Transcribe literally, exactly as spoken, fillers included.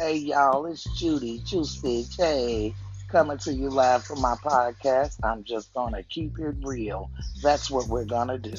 Hey y'all, it's Judy, Juicy J, coming to you live from my podcast. I'm just gonna keep it real. That's what we're gonna do.